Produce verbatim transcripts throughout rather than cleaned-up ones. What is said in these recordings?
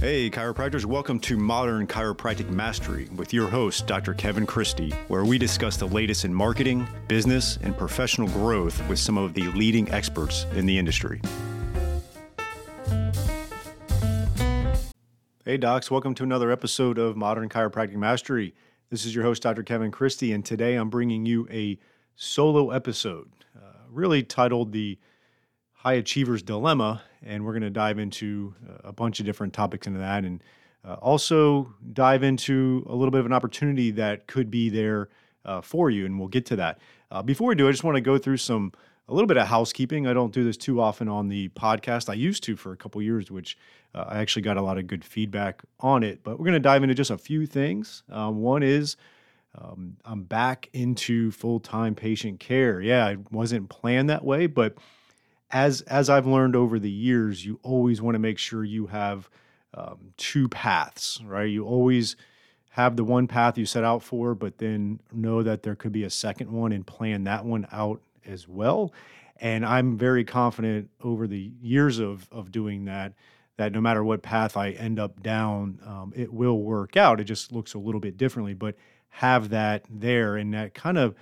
Hey chiropractors, welcome to Modern Chiropractic Mastery with your host, Doctor Kevin Christie, where we discuss the latest in marketing, business, and professional growth with some of the leading experts in the industry. Hey docs, welcome to another episode of Modern Chiropractic Mastery. This is your host, Doctor Kevin Christie, and today I'm bringing you a solo episode, uh, really titled The High Achiever's Dilemma, and we're going to dive into a bunch of different topics into that, and uh, also dive into a little bit of an opportunity that could be there uh, for you, and we'll get to that. Uh, before we do, I just want to go through some a little bit of housekeeping. I don't do this too often on the podcast. I used to for a couple years, which uh, I actually got a lot of good feedback on it, but we're going to dive into just a few things. Uh, one is um, I'm back into full-time patient care. Yeah, it wasn't planned that way, but As as I've learned over the years, you always want to make sure you have um, two paths, right? You always have the one path you set out for, but then know that there could be a second one and plan that one out as well. And I'm very confident over the years of of doing that, that no matter what path I end up down, um, it will work out. It just looks a little bit differently, but have that there. And that kind of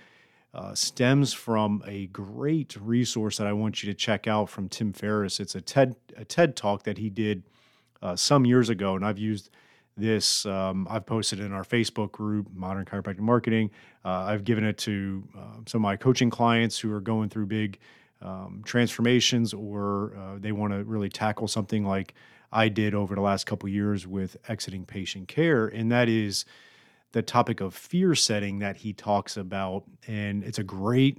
Uh, stems from a great resource that I want you to check out from Tim Ferriss. It's a TED a TED talk that he did uh, some years ago, and I've used this. Um, I've posted it in our Facebook group, Modern Chiropractic Marketing. Uh, I've given it to uh, some of my coaching clients who are going through big um, transformations, or uh, they want to really tackle something like I did over the last couple of years with exiting patient care, and that is the topic of fear setting that he talks about. And it's a great,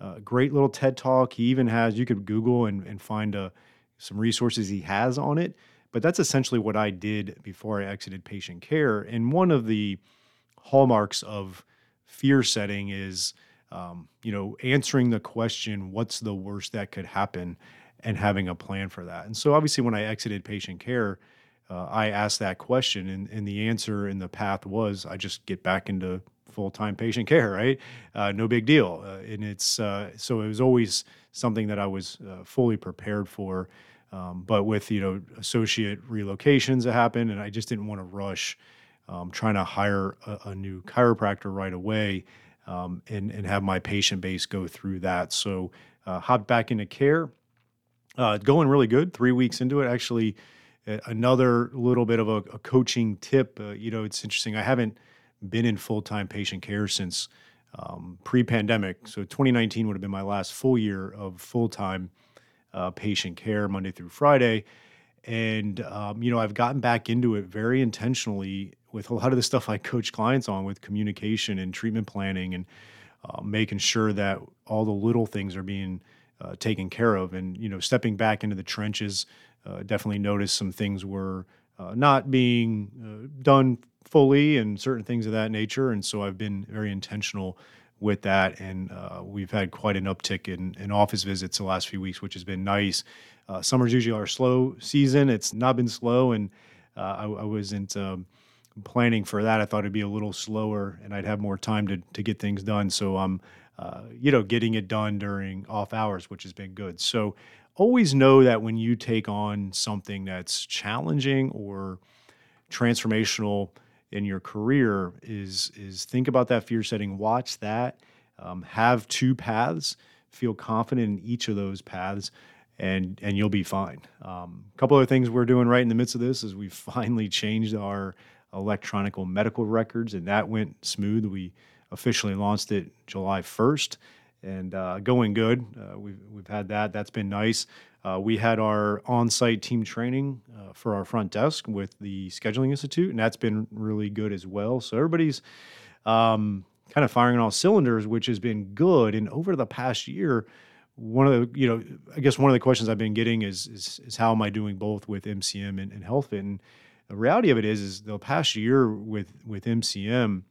uh, great little TED Talk. He even has, you could Google and, and find uh, some resources he has on it. But that's essentially what I did before I exited patient care. And one of the hallmarks of fear setting is, um, you know, answering the question, what's the worst that could happen, and having a plan for that. And so obviously when I exited patient care, Uh, I asked that question, and, and the answer in the path was, I just get back into full-time patient care, right? Uh, no big deal. Uh, and it's uh, so it was always something that I was uh, fully prepared for. Um, but with, you know, associate relocations that happened, and I just didn't want to rush um, trying to hire a, a new chiropractor right away um, and, and have my patient base go through that. So uh, hopped back into care, uh, going really good. Three weeks into it, actually. Another little bit of a, a coaching tip, uh, you know, it's interesting. I haven't been in full-time patient care since um, pre-pandemic. So twenty nineteen would have been my last full year of full-time uh, patient care, Monday through Friday. And, um, you know, I've gotten back into it very intentionally with a lot of the stuff I coach clients on, with communication and treatment planning, and uh, making sure that all the little things are being uh, taken care of, and, you know, stepping back into the trenches. Uh, definitely noticed some things were uh, not being uh, done fully, and certain things of that nature. And so I've been very intentional with that. And uh, we've had quite an uptick in, in office visits the last few weeks, which has been nice. Uh, summer's usually our slow season. It's not been slow, and uh, I, I wasn't um, planning for that. I thought it'd be a little slower, and I'd have more time to to get things done. So I'm, uh, you know, getting it done during off hours, which has been good. So always know that when you take on something that's challenging or transformational in your career, is is think about that fear setting, watch that, um, have two paths, feel confident in each of those paths, and and you'll be fine. Um, a couple other things we're doing right in the midst of this is we've finally changed our electronic medical records, and that went smooth. We officially launched it July first. And uh, going good. Uh, we've we've had that. That's been nice. Uh, we had our on-site team training uh, for our front desk with the Scheduling Institute, and that's been really good as well. So everybody's um, kind of firing on all cylinders, which has been good. And over the past year, one of the you know I guess one of the questions I've been getting is is, is how am I doing both with M C M and, and HealthFit? And the reality of it is is the past year with with M C M,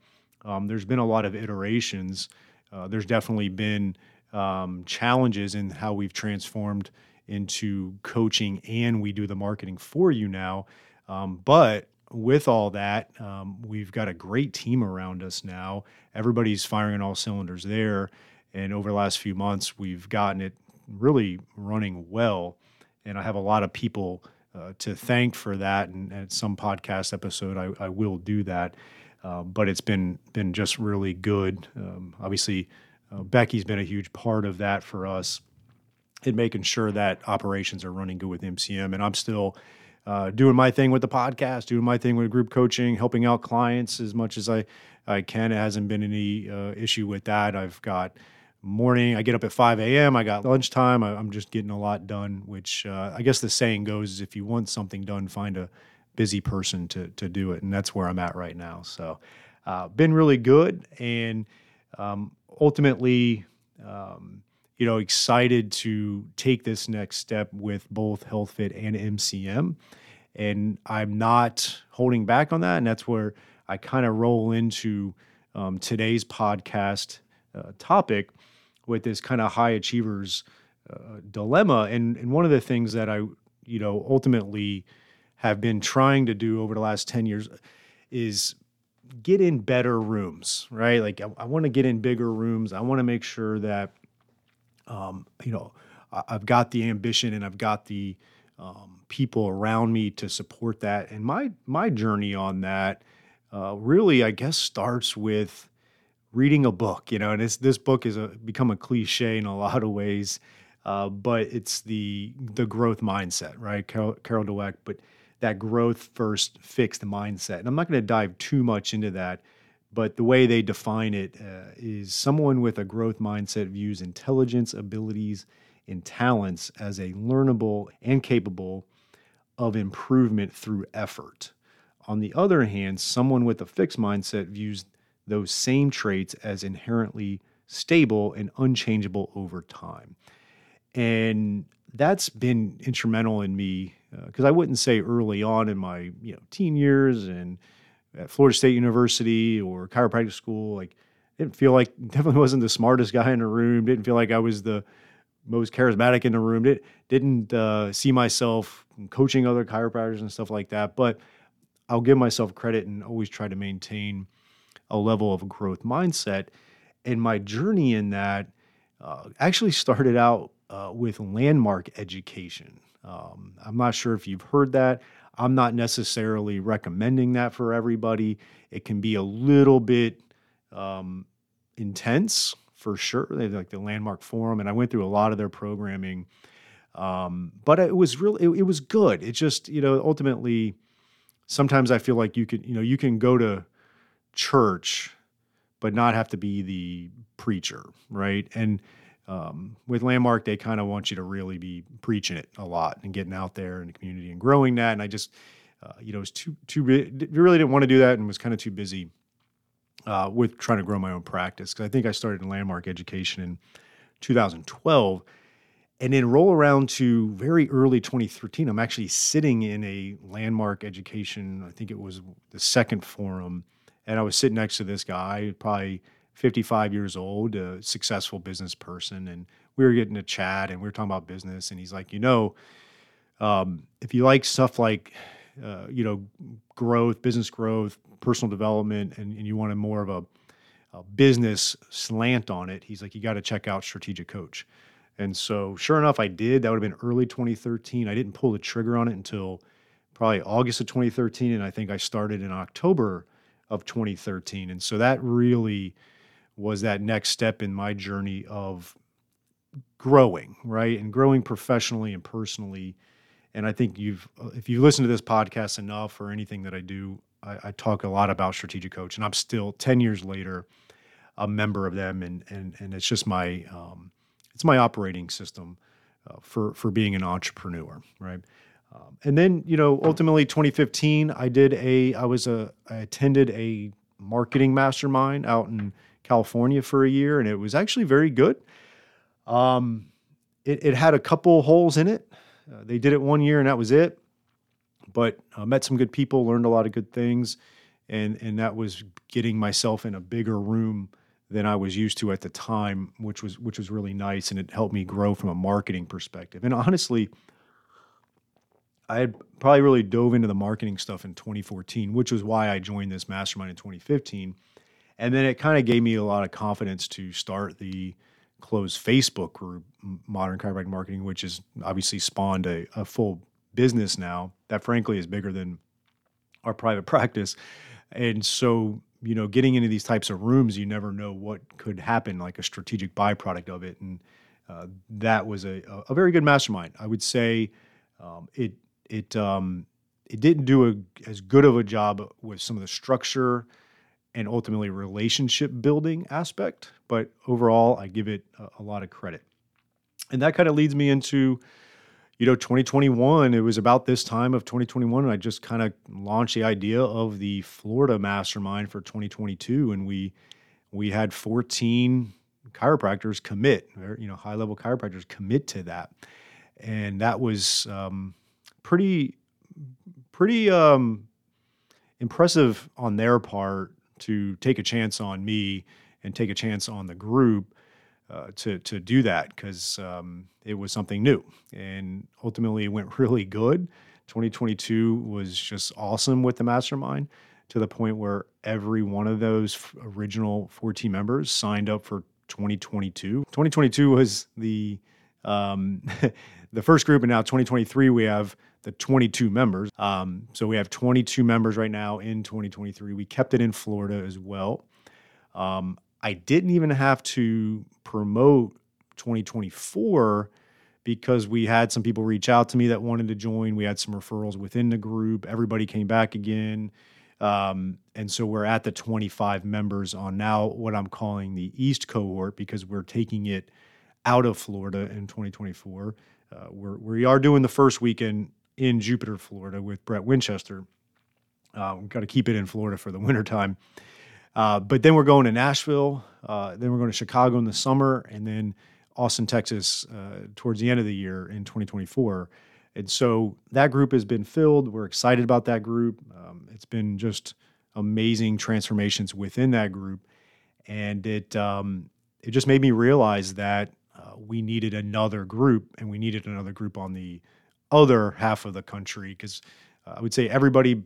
um, there's been a lot of iterations. Uh, there's definitely been um, challenges in how we've transformed into coaching, and we do the marketing for you now. Um, but with all that, um, we've got a great team around us now. Everybody's firing on all cylinders there. And over the last few months, we've gotten it really running well. And I have a lot of people uh, to thank for that. And at some podcast episode, I, I will do that. Uh, but it's been been just really good. Um, obviously, uh, Becky's been a huge part of that for us in making sure that operations are running good with M C M. And I'm still uh, doing my thing with the podcast, doing my thing with group coaching, helping out clients as much as I, I can. It hasn't been any uh, issue with that. I've got morning, I get up at five a.m., I got lunchtime, I, I'm just getting a lot done, which uh, I guess the saying goes is if you want something done, find a busy person to to do it. And that's where I'm at right now. So uh, been really good and um, ultimately, um, you know, excited to take this next step with both HealthFit and M C M. And I'm not holding back on that. And that's where I kind of roll into um, today's podcast uh, topic with this kind of high achievers uh, dilemma. And, and one of the things that I, you know, ultimately have been trying to do over the last ten years is get in better rooms, right? Like I, I want to get in bigger rooms. I want to make sure that, um, you know, I, I've got the ambition and I've got the um, people around me to support that. And my, my journey on that uh, really, I guess, starts with reading a book, you know, and it's, this book is a, become a cliche in a lot of ways, uh, but it's the, the growth mindset, right? Carol, Carol Dweck, but that growth first fixed mindset. And I'm not going to dive too much into that, but the way they define it uh, is someone with a growth mindset views intelligence, abilities, and talents as a learnable and capable of improvement through effort. On the other hand, someone with a fixed mindset views those same traits as inherently stable and unchangeable over time. And that's been instrumental in me because uh, I wouldn't say early on in my you know teen years and at Florida State University or chiropractic school, like didn't feel like, definitely wasn't the smartest guy in the room, didn't feel like I was the most charismatic in the room, didn't, didn't uh, see myself coaching other chiropractors and stuff like that. But I'll give myself credit and always try to maintain a level of growth mindset. And my journey in that uh, actually started out uh, with Landmark Education. Um, I'm not sure if you've heard that. I'm not necessarily recommending that for everybody. It can be a little bit um, intense for sure. They have like the Landmark Forum, and I went through a lot of their programming. Um, but it was really, it, it was good. It just, you know, ultimately, sometimes I feel like you could, you know, you can go to church, but not have to be the preacher, right? And Um, with Landmark, they kind of want you to really be preaching it a lot and getting out there in the community and growing that. And I just, uh, you know, was too, too, really didn't want to do that and was kind of too busy uh, with trying to grow my own practice. Because I think I started in Landmark Education in two thousand twelve and then roll around to very early twenty thirteen. I'm actually sitting in a Landmark Education, I think it was the second forum, and I was sitting next to this guy, probably fifty-five years old, a successful business person. And we were getting a chat and we were talking about business. And he's like, you know, um, if you like stuff like, uh, you know, growth, business growth, personal development, and, and you want a more of a, a business slant on it, he's like, you got to check out Strategic Coach. And so sure enough, I did. That would have been early twenty thirteen. I didn't pull the trigger on it until probably August of twenty thirteen. And I think I started in October of twenty thirteen. And so that really was that next step in my journey of growing, right? And growing professionally and personally. And I think you've, if you listen to this podcast enough or anything that I do, I, I talk a lot about Strategic Coach, and I'm still ten years later, a member of them. And, and, and it's just my, um, it's my operating system uh, for, for being an entrepreneur, right? Um, and then, you know, ultimately twenty fifteen, I did a, I was a, I attended a marketing mastermind out in California for a year, and it was actually very good. Um, it, it had a couple holes in it. Uh, they did it one year, and that was it. But uh, met some good people, learned a lot of good things, and and that was getting myself in a bigger room than I was used to at the time, which was which was really nice, and it helped me grow from a marketing perspective. And honestly, I had probably really dove into the marketing stuff in twenty fourteen, which was why I joined this mastermind in twenty fifteen. And then it kind of gave me a lot of confidence to start the closed Facebook group, Modern Chiropractic Marketing, which has obviously spawned a, a full business now that frankly is bigger than our private practice. And so, you know, getting into these types of rooms, you never know what could happen, like a strategic byproduct of it. And uh, that was a, a very good mastermind. I would say um, it it um, it didn't do a, as good of a job with some of the structure and ultimately relationship building aspect. But overall, I give it a, a lot of credit. And that kind of leads me into, you know, twenty twenty-one. It was about this time of twenty twenty-one, and I just kind of launched the idea of the Florida Mastermind for twenty twenty-two. And we we had fourteen chiropractors commit, or, you know, high-level chiropractors commit to that. And that was um, pretty, pretty um, impressive on their part to take a chance on me and take a chance on the group Uh, to to do that, because um, it was something new, and ultimately it went really good. twenty twenty-two was just awesome with the mastermind, to the point where every one of those f- original fourteen members signed up for twenty twenty-two. twenty twenty-two was the um, the first group, and now twenty twenty-three we have the twenty-two members. Um, so we have twenty-two members right now in twenty twenty-three. We kept it in Florida as well. Um, I didn't even have to promote twenty twenty-four because we had some people reach out to me that wanted to join. We had some referrals within the group. Everybody came back again. Um, and so we're at the twenty-five members on now what I'm calling the East Cohort, because we're taking it out of Florida in twenty twenty-four. Uh, we're, we are doing the first weekend in Jupiter, Florida with Brett Winchester. Uh, we've got to keep it in Florida for the wintertime. Uh, but then we're going to Nashville, uh, then we're going to Chicago in the summer, and then Austin, Texas uh, towards the end of the year in twenty twenty-four. And so that group has been filled. We're excited about that group. Um, it's been just amazing transformations within that group. And it um, it just made me realize that uh, we needed another group, and we needed another group on the other half of the country, because uh, I would say everybody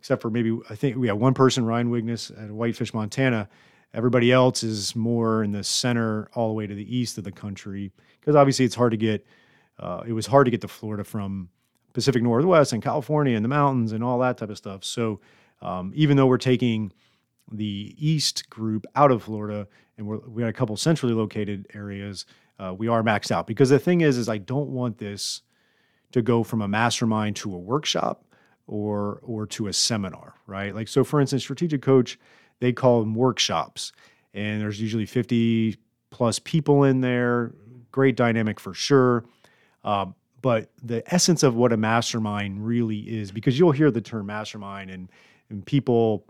except for maybe, I think we have one person, Ryan Wigness at Whitefish, Montana. Everybody else is more in the center all the way to the east of the country, because obviously it's hard to get, uh, it was hard to get to Florida from Pacific Northwest and California and the mountains and all that type of stuff. So um, even though we're taking the east group out of Florida and we're, we got a couple centrally located areas, uh, we are maxed out. Because the thing is, is I don't want this to go from a mastermind to a workshop or or to a seminar, right? Like, so for instance, Strategic Coach, they call them workshops, and there's usually fifty plus people in there. Great dynamic for sure. Um, but the essence of what a mastermind really is, because you'll hear the term mastermind and, and people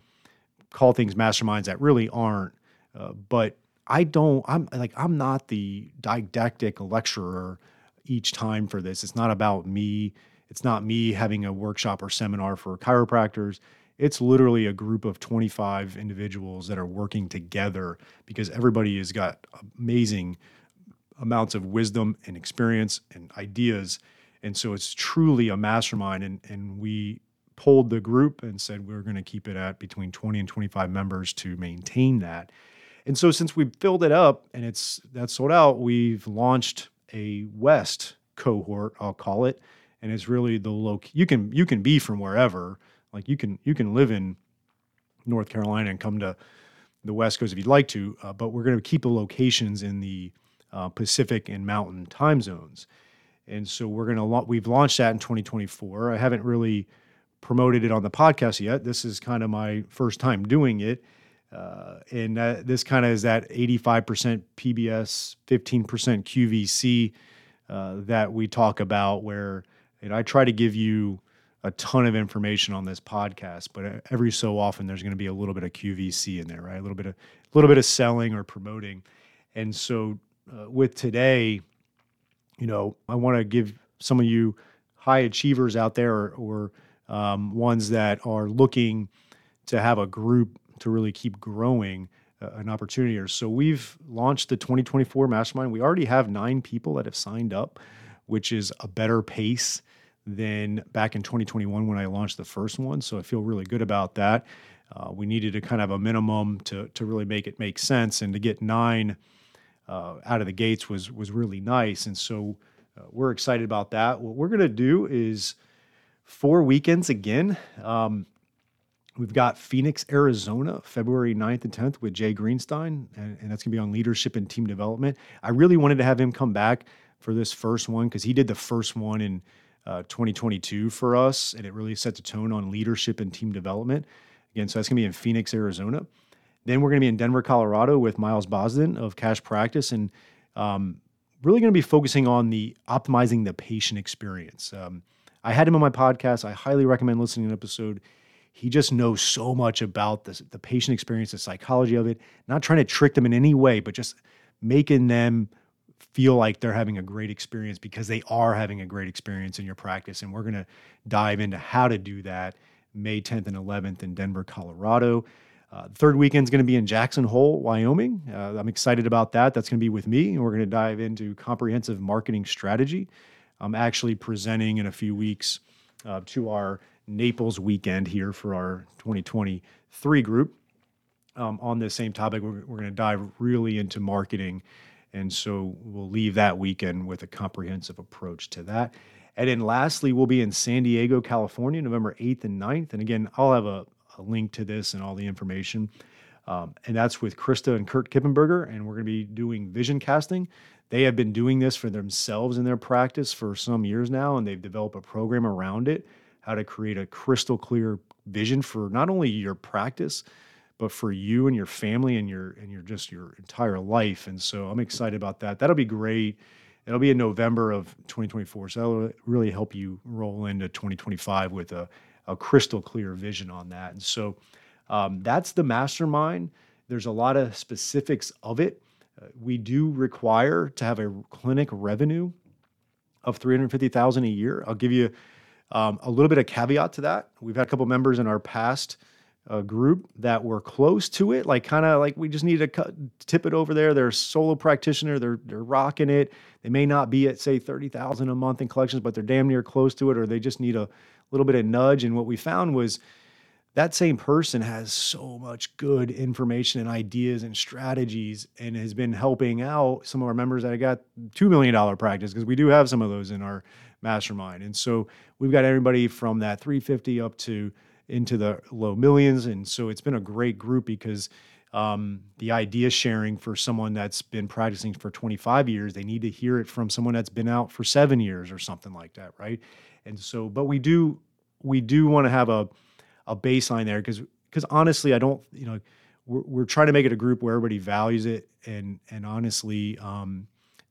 call things masterminds that really aren't, uh, but I don't, I'm like, I'm not the didactic lecturer each time for this. It's not about me. It's not me having a workshop or seminar for chiropractors. It's literally a group of twenty-five individuals that are working together, because everybody has got amazing amounts of wisdom and experience and ideas. And so it's truly a mastermind. And, and we polled the group and said we we're going to keep it at between twenty and twenty-five members to maintain that. And so since we filled it up and it's that's sold out, we've launched a West cohort, I'll call it. And it's really the loc. You can you can be from wherever. Like you can you can live in North Carolina and come to the West Coast if you'd like to. Uh, but we're going to keep the locations in the uh, Pacific and Mountain time zones. And so we're going to la- we've launched that in twenty twenty-four. I haven't really promoted it on the podcast yet. This is kind of my first time doing it. Uh, and uh, this kind of is that eighty-five percent P B S, fifteen percent Q V C uh, that we talk about, where. And I try to give you a ton of information on this podcast, but every so often there's going to be a little bit of Q V C in there, right? A little bit of a little bit of selling or promoting. And so uh, with today, you know, I want to give some of you high achievers out there, or, or um, ones that are looking to have a group to really keep growing, uh, an opportunity here. So we've launched the twenty twenty-four Mastermind. We already have nine people that have signed up, which is a better pace than back in twenty twenty-one when I launched the first one. So I feel really good about that. Uh, we needed to kind of a minimum to to really make it make sense, and to get nine uh, out of the gates was was really nice. And so uh, we're excited about that. What we're going to do is four weekends again. Um, We've got Phoenix, Arizona, February ninth and tenth with Jay Greenstein, and, and that's going to be on leadership and team development. I really wanted to have him come back for this first one because he did the first one in uh, twenty twenty-two for us, and it really set the tone on leadership and team development. Again, so that's going to be in Phoenix, Arizona. Then we're going to be in Denver, Colorado with Miles Bosden of Cash Practice, and um, really going to be focusing on the optimizing the patient experience. Um, I had him on my podcast. I highly recommend listening to an episode. He just knows so much about this, the patient experience, the psychology of it, not trying to trick them in any way, but just making them feel like they're having a great experience because they are having a great experience in your practice. And we're going to dive into how to do that May tenth and eleventh in Denver, Colorado. Uh, the third weekend is going to be in Jackson Hole, Wyoming. Uh, I'm excited about that. That's going to be with me. And we're going to dive into comprehensive marketing strategy. I'm actually presenting in a few weeks uh, to our Naples weekend here for our twenty twenty-three group um, on the same topic. We're, we're going to dive really into marketing. And so we'll leave that weekend with a comprehensive approach to that. And then lastly, we'll be in San Diego, California, November eighth and ninth. And again, I'll have a, a link to this and all the information. Um, and that's with Krista and Kurt Kippenberger. And we're going to be doing vision casting. They have been doing this for themselves in their practice for some years now, and they've developed a program around it. How to create a crystal clear vision for not only your practice, but for you and your family and your and your just your entire life. And so I'm excited about that. That'll be great. It'll be in November of twenty twenty-four. So that'll really help you roll into twenty twenty-five with a, a crystal clear vision on that. And so um, that's the mastermind. There's a lot of specifics of it. Uh, we do require to have a clinic revenue of three hundred fifty thousand dollars a year. I'll give you Um, a little bit of caveat to that. We've had a couple members in our past uh, group that were close to it, like kind of like we just need to cut, tip it over there. They're a solo practitioner. They're they're rocking it. They may not be at, say, thirty thousand dollars a month in collections, but they're damn near close to it, or they just need a little bit of nudge. And what we found was that same person has so much good information and ideas and strategies and has been helping out some of our members that got two million dollars practice, because we do have some of those in our mastermind. And so we've got everybody from that three fifty up to into the low millions. And so it's been a great group because um, the idea sharing for someone that's been practicing for twenty-five years, they need to hear it from someone that's been out for seven years or something like that. Right. And so, but we do, we do want to have a, a baseline there. Cause, cause honestly, I don't, you know, we're, we're trying to make it a group where everybody values it. And, and honestly, um,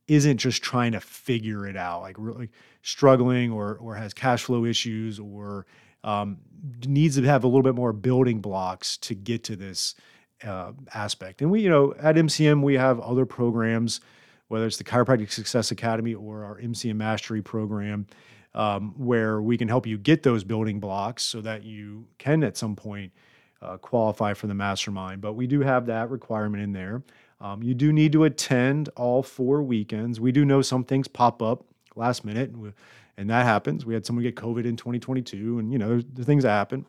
isn't just trying to figure it out, like really struggling or or has cash flow issues or um, needs to have a little bit more building blocks to get to this uh, aspect. And we, you know, at M C M, we have other programs, whether it's the Chiropractic Success Academy or our M C M Mastery program, um, where we can help you get those building blocks so that you can at some point uh, qualify for the mastermind. But we do have that requirement in there. Um, you do need to attend all four weekends. We do know some things pop up last minute, and, we, and that happens. We had someone get COVID in twenty twenty-two, and you know, there's, there's things that happen.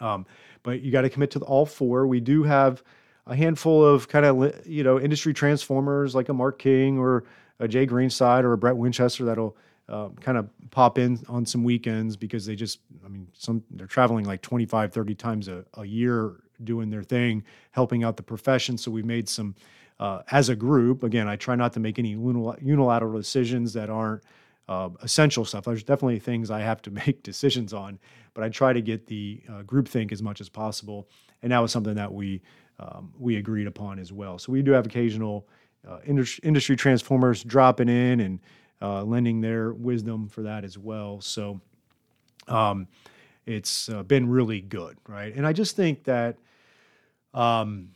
Um, but you got to commit to the, all four. We do have a handful of kind of you know industry transformers, like a Mark King or a Jay Greenstein or a Brett Winchester that'll uh, kind of pop in on some weekends because they just, I mean, some they're traveling like twenty-five, thirty times a, a year, doing their thing, helping out the profession. So we've made some, uh, as a group, again, I try not to make any unilateral decisions that aren't uh, essential stuff. There's definitely things I have to make decisions on, but I try to get the uh, group think as much as possible. And that was something that we um, we agreed upon as well. So we do have occasional uh, industry, industry transformers dropping in and uh, lending their wisdom for that as well. So um, it's uh, been really good, right? And I just think that Um,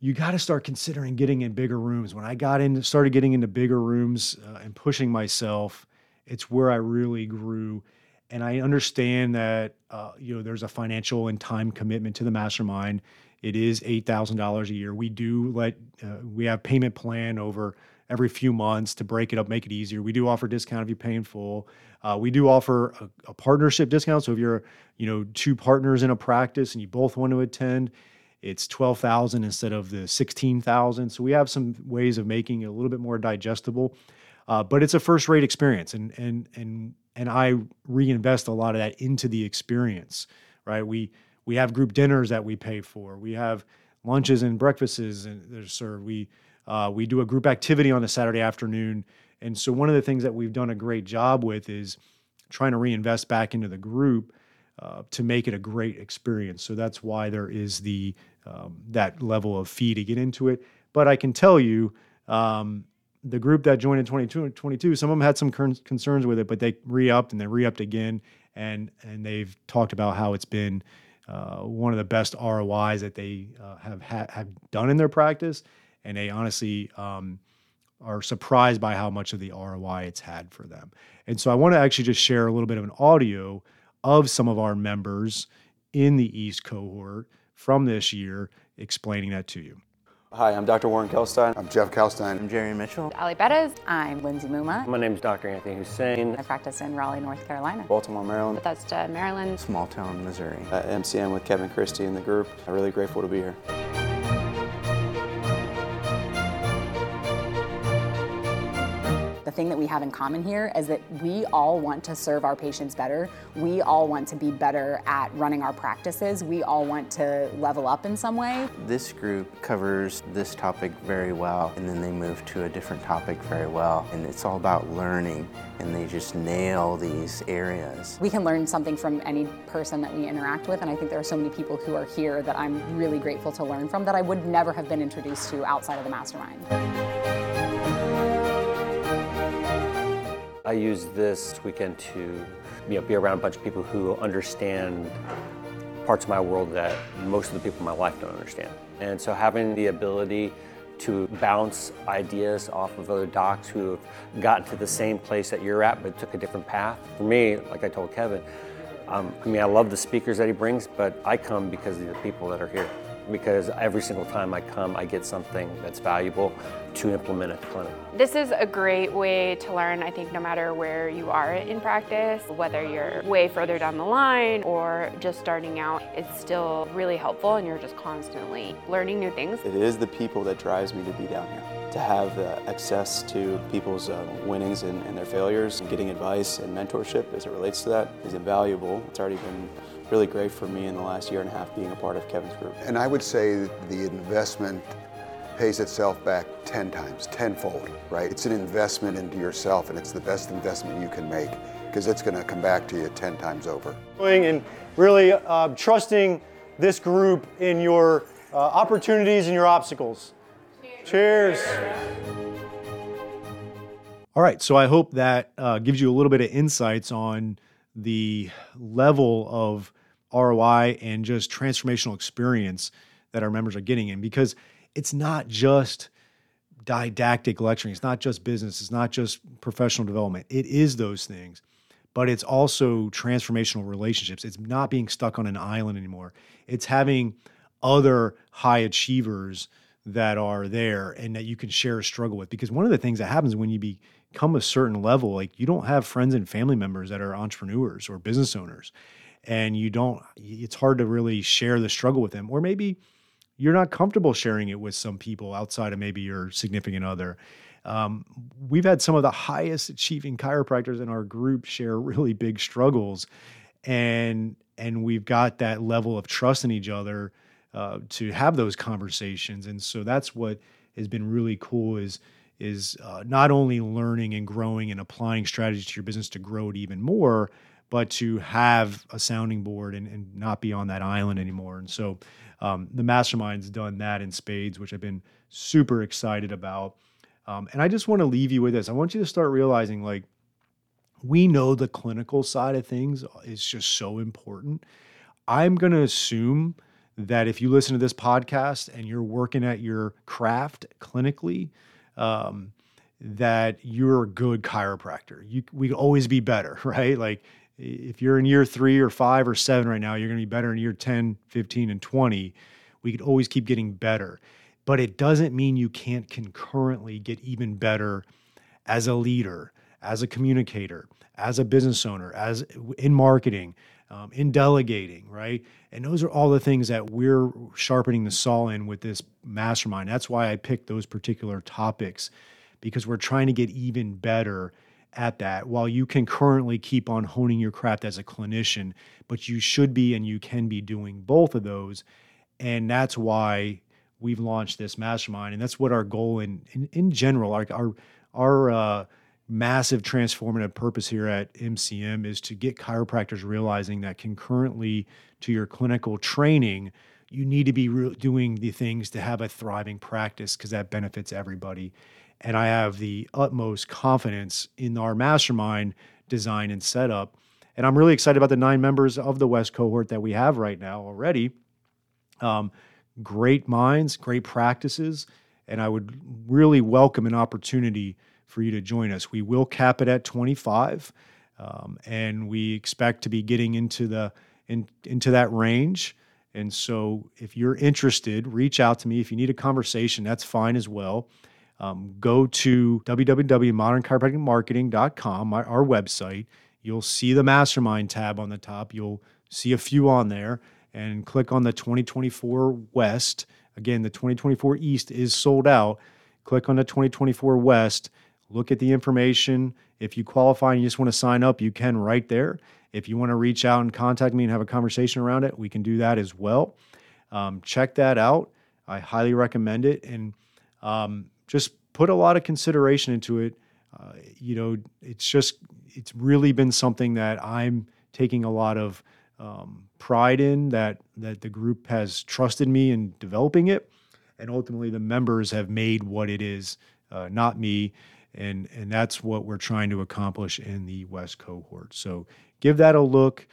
you got to start considering getting in bigger rooms. When I got in, started getting into bigger rooms uh, and pushing myself, it's where I really grew. And I understand that, uh, you know, there's a financial and time commitment to the mastermind. It is eight thousand dollars a year. We do let, uh, we have payment plan over every few months to break it up, make it easier. We do offer discount if you pay in full. Uh, we do offer a, a partnership discount. So if you're, you know, two partners in a practice and you both want to attend, it's twelve thousand instead of the sixteen thousand. So we have some ways of making it a little bit more digestible. Uh, but it's a first-rate experience, and and and and I reinvest a lot of that into the experience, right? We we have group dinners that we pay for. We have lunches and breakfasts that are served. We uh, we do a group activity on a Saturday afternoon. And so one of the things that we've done a great job with is trying to reinvest back into the group uh, to make it a great experience. So that's why there is the um, that level of fee to get into it. But I can tell you, um, the group that joined in twenty twenty-two, some of them had some concerns with it, but they re-upped and they re-upped again, and and they've talked about how it's been uh, one of the best R O Is that they uh, have ha- have done in their practice, and they honestly um, are surprised by how much of the R O I it's had for them. And so I want to actually just share a little bit of an audio of some of our members in the East Cohort from this year explaining that to you. Hi, I'm Doctor Warren Kelstein. I'm Jeff Kelstein. I'm Jerry Mitchell. Ali Betas. I'm Lindsay Muma. My name is Doctor Anthony Hussein. I practice in Raleigh, North Carolina. Baltimore, Maryland. Bethesda, Maryland. Small town, Missouri. At M C M with Kevin Christie and the group. I'm really grateful to be here. The thing that we have in common here is that we all want to serve our patients better. We all want to be better at running our practices. We all want to level up in some way. This group covers this topic very well, and then they move to a different topic very well. And it's all about learning, and they just nail these areas. We can learn something from any person that we interact with, and I think there are so many people who are here that I'm really grateful to learn from that I would never have been introduced to outside of the mastermind. I use this weekend to you know, be around a bunch of people who understand parts of my world that most of the people in my life don't understand. And so having the ability to bounce ideas off of other docs who have gotten to the same place that you're at but took a different path. For me, like I told Kevin, um, I mean, I love the speakers that he brings, but I come because of the people that are here. Because every single time I come, I get something that's valuable to implement at the clinic. This is a great way to learn, I think, no matter where you are in practice, whether you're way further down the line or just starting out, it's still really helpful and you're just constantly learning new things. It is the people that drives me to be down here, to have the access to people's uh, winnings and, and their failures, and getting advice and mentorship as it relates to that is invaluable. It's already been really great for me in the last year and a half being a part of Kevin's group. And I would say that the investment pays itself back ten times, tenfold, right? It's an investment into yourself, and it's the best investment you can make because it's going to come back to you ten times over. And really uh, trusting this group in your uh, opportunities and your obstacles. Cheers. Cheers. All right, so I hope that uh, gives you a little bit of insights on the level of R O I and just transformational experience that our members are getting in, because it's not just didactic lecturing. It's not just business. It's not just professional development. It is those things, but it's also transformational relationships. It's not being stuck on an island anymore. It's having other high achievers that are there and that you can share a struggle with. Because one of the things that happens when you be come a certain level, like you don't have friends and family members that are entrepreneurs or business owners, and you don't, it's hard to really share the struggle with them. Or maybe you're not comfortable sharing it with some people outside of maybe your significant other. Um, we've had some of the highest achieving chiropractors in our group share really big struggles. And, and we've got that level of trust in each other uh, to have those conversations. And so that's what has been really cool is, is uh, not only learning and growing and applying strategies to your business to grow it even more, but to have a sounding board and, and not be on that island anymore. And so um, the Mastermind's done that in spades, which I've been super excited about. Um, and I just want to leave you with this. I want you to start realizing, like, we know the clinical side of things is just so important. I'm going to assume that if you listen to this podcast and you're working at your craft clinically, Um, that you're a good chiropractor. You, we could always be better, right? Like if you're in year three or five or seven right now, you're going to be better in year ten, fifteen, and twenty. We could always keep getting better, but it doesn't mean you can't concurrently get even better as a leader, as a communicator, as a business owner, as in marketing, um, in delegating, right? And those are all the things that we're sharpening the saw in with this mastermind. That's why I picked those particular topics, because we're trying to get even better at that while you can currently keep on honing your craft as a clinician, but you should be and you can be doing both of those. And that's why we've launched this mastermind. And that's what our goal in in, in general, our our, our uh, massive transformative purpose here at M C M is to get chiropractors realizing that concurrently to your clinical training, you need to be re- doing the things to have a thriving practice because that benefits everybody. And I have the utmost confidence in our mastermind design and setup. And I'm really excited about the nine members of the West cohort that we have right now already. Um, great minds, great practices, and I would really welcome an opportunity for you to join us. We will cap it at twenty-five, um, and we expect to be getting into the in, into that range. And so if you're interested, reach out to me. If you need a conversation, that's fine as well. Um, go to w w w dot modern chiropractic marketing dot com, our, our website. You'll see the Mastermind tab on the top. You'll see a few on there and click on the twenty twenty-four West. Again, the twenty twenty-four East is sold out. Click on the twenty twenty-four West. Look at the information. If you qualify and you just want to sign up, you can right there. If you want to reach out and contact me and have a conversation around it, we can do that as well. Um, check that out. I highly recommend it. And um, just put a lot of consideration into it. Uh, you know, it's just, it's really been something that I'm taking a lot of um, pride in, that, that the group has trusted me in developing it. And ultimately the members have made what it is, uh, not me. And, and that's what we're trying to accomplish in the West cohort. So give that a look.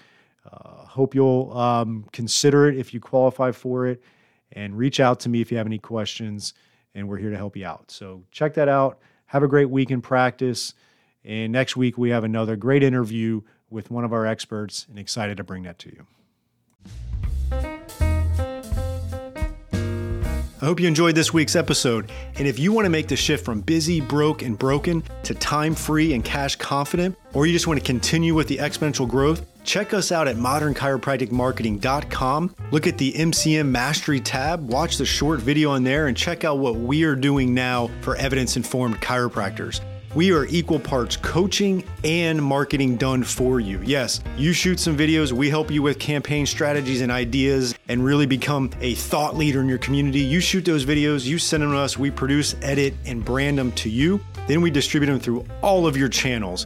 Uh, hope you'll um, consider it if you qualify for it, and reach out to me if you have any questions. And we're here to help you out. So check that out. Have a great week in practice. And next week, we have another great interview with one of our experts, and excited to bring that to you. I hope you enjoyed this week's episode. And if you want to make the shift from busy, broke, and broken to time-free and cash-confident, or you just want to continue with the exponential growth, check us out at modern chiropractic marketing dot com. Look at the M C M Mastery tab, watch the short video on there, and check out what we are doing now for evidence-informed chiropractors. We are equal parts coaching and marketing done for you. Yes, you shoot some videos, we help you with campaign strategies and ideas and really become a thought leader in your community. You shoot those videos, you send them to us, we produce, edit, and brand them to you. Then we distribute them through all of your channels.